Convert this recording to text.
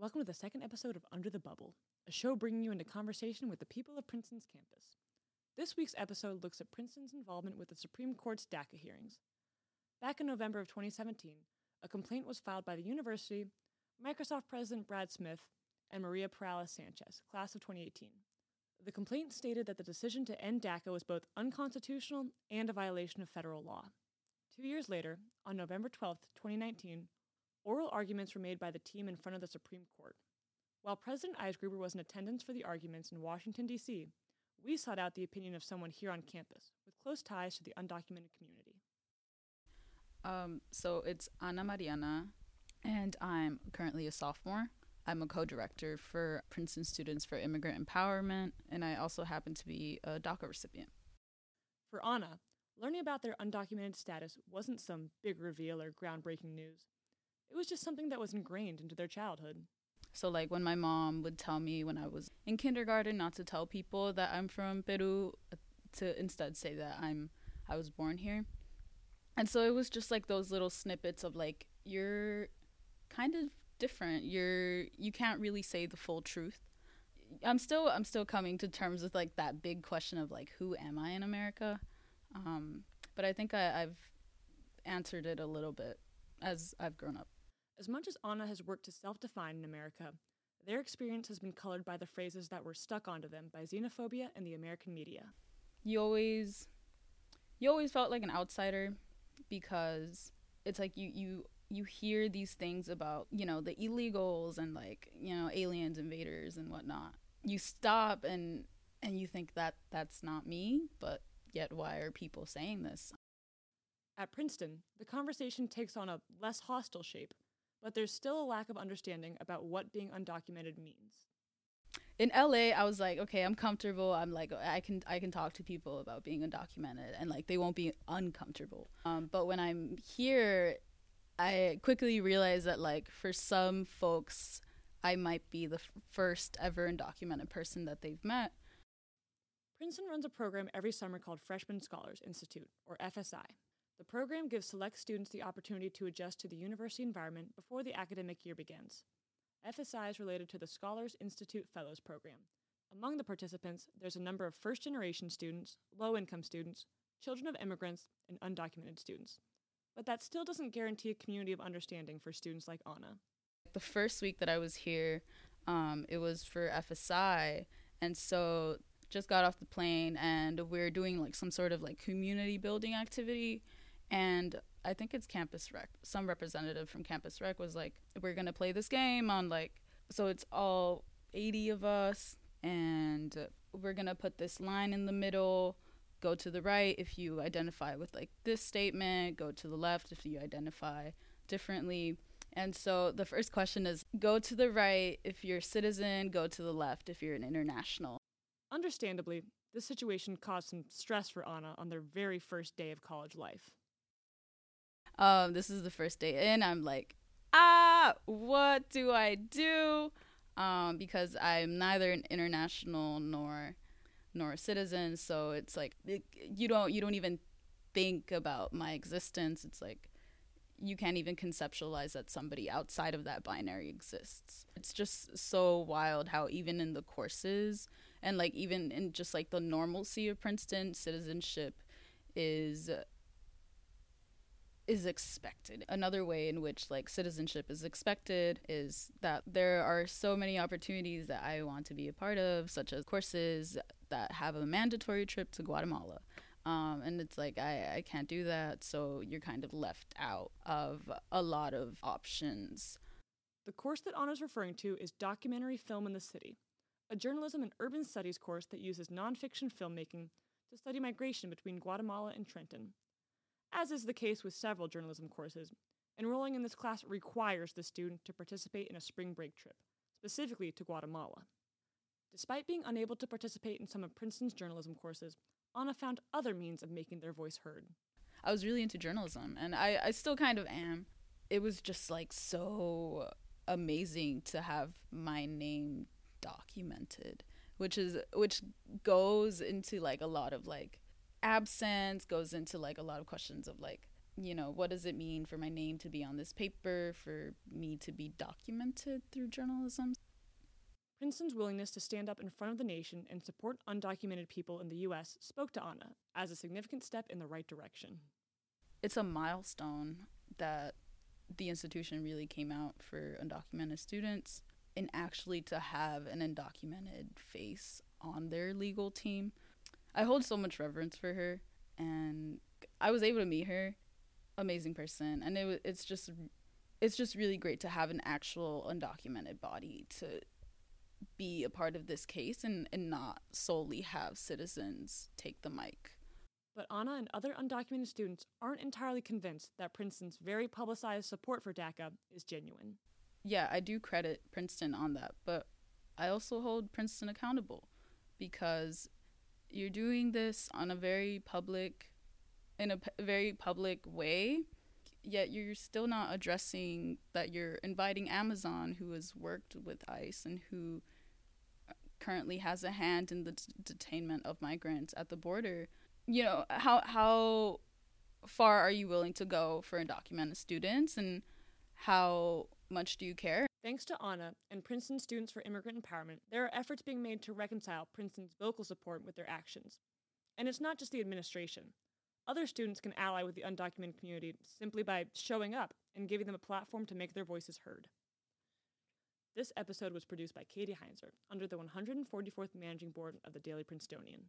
Welcome to the second episode of Under the Bubble, a show bringing you into conversation with the people of Princeton's campus. This week's episode looks at Princeton's involvement with the Supreme Court's DACA hearings. Back in November of 2017, a complaint was filed by the university, Microsoft President Brad Smith, and Maria Perales Sanchez, class of 2018. The complaint stated that the decision to end DACA was both unconstitutional and a violation of federal law. 2 years later, on November 12, 2019, oral arguments were made by the team in front of the Supreme Court. While President Eisgruber was in attendance for the arguments in Washington, D.C., we sought out the opinion of someone here on campus with close ties to the undocumented community. So it's Ana Mariana, and I'm currently a sophomore. I'm a co-director for Princeton Students for Immigrant Empowerment, and I also happen to be a DACA recipient. For Ana, learning about their undocumented status wasn't some big reveal or groundbreaking news. It was just something that was ingrained into their childhood. So like when my mom would tell me when I was in kindergarten not to tell people that I'm from Peru, to instead say that I was born here. And so it was just like those little snippets of like, you're kind of different. You can't really say the full truth. I'm still coming to terms with like that big question of like, who am I in America? But I think I've answered it a little bit as I've grown up. As much as Ana has worked to self-define in America, their experience has been colored by the phrases that were stuck onto them by xenophobia and the American media. You always felt like an outsider because it's like you hear these things about, you know, the illegals and like, you know, aliens, invaders and whatnot. You stop and you think that that's not me, but yet why are people saying this? At Princeton, the conversation takes on a less hostile shape, but there's still a lack of understanding about what being undocumented means. In LA, I was like, okay, I'm comfortable. I'm like, I can talk to people about being undocumented and like they won't be uncomfortable. But when I'm here, I quickly realized that like for some folks, I might be the first ever undocumented person that they've met. Princeton runs a program every summer called Freshman Scholars Institute, or FSI. The program gives select students the opportunity to adjust to the university environment before the academic year begins. FSI is related to the Scholars Institute Fellows Program. Among the participants, there's a number of first-generation students, low-income students, children of immigrants, and undocumented students. But that still doesn't guarantee a community of understanding for students like Ana. The first week that I was here, it was for FSI, and so just got off the plane, and we're doing like some sort of like community building activity. And I think it's Campus Rec. Some representative from Campus Rec was like, we're going to play this game on like, so it's all 80 of us. And we're going to put this line in the middle, go to the right if you identify with like this statement, go to the left if you identify differently. And so the first question is, go to the right if you're a citizen, go to the left if you're an international. Understandably, this situation caused some stress for Ana on their very first day of college life. This is the first day in. I'm like, what do I do? Because I'm neither an international nor a citizen. So it's like you don't even think about my existence. It's like you can't even conceptualize that somebody outside of that binary exists. It's just so wild how even in the courses and like even in just like the normalcy of Princeton, citizenship is expected. Another way in which like citizenship is expected is that there are so many opportunities that I want to be a part of, such as courses that have a mandatory trip to Guatemala. And it's like, I can't do that. So you're kind of left out of a lot of options. The course that Ana's referring to is Documentary Film in the City, a journalism and urban studies course that uses nonfiction filmmaking to study migration between Guatemala and Trenton. As is the case with several journalism courses, enrolling in this class requires the student to participate in a spring break trip, specifically to Guatemala. Despite being unable to participate in some of Princeton's journalism courses, Ana found other means of making their voice heard. I was really into journalism, and I still kind of am. It was just like so amazing to have my name documented, which goes into like a lot of like absence, goes into like a lot of questions of like, you know, what does it mean for my name to be on this paper, for me to be documented through journalism? Princeton's willingness to stand up in front of the nation and support undocumented people in the U.S. spoke to Ana as a significant step in the right direction. It's a milestone that the institution really came out for undocumented students, and actually to have an undocumented face on their legal team. I hold so much reverence for her, and I was able to meet her. Amazing person, and it's just really great to have an actual undocumented body to be a part of this case and not solely have citizens take the mic. But Ana and other undocumented students aren't entirely convinced that Princeton's very publicized support for DACA is genuine. Yeah, I do credit Princeton on that, but I also hold Princeton accountable, because you're doing this in a very public way, yet you're still not addressing that you're inviting Amazon, who has worked with ICE and who currently has a hand in the detainment of migrants at the border. You know, how far are you willing to go for undocumented students, and how much do you care? Thanks to Ana and Princeton Students for Immigrant Empowerment, there are efforts being made to reconcile Princeton's vocal support with their actions. And it's not just the administration. Other students can ally with the undocumented community simply by showing up and giving them a platform to make their voices heard. This episode was produced by Katie Heinzer under the 144th Managing Board of the Daily Princetonian.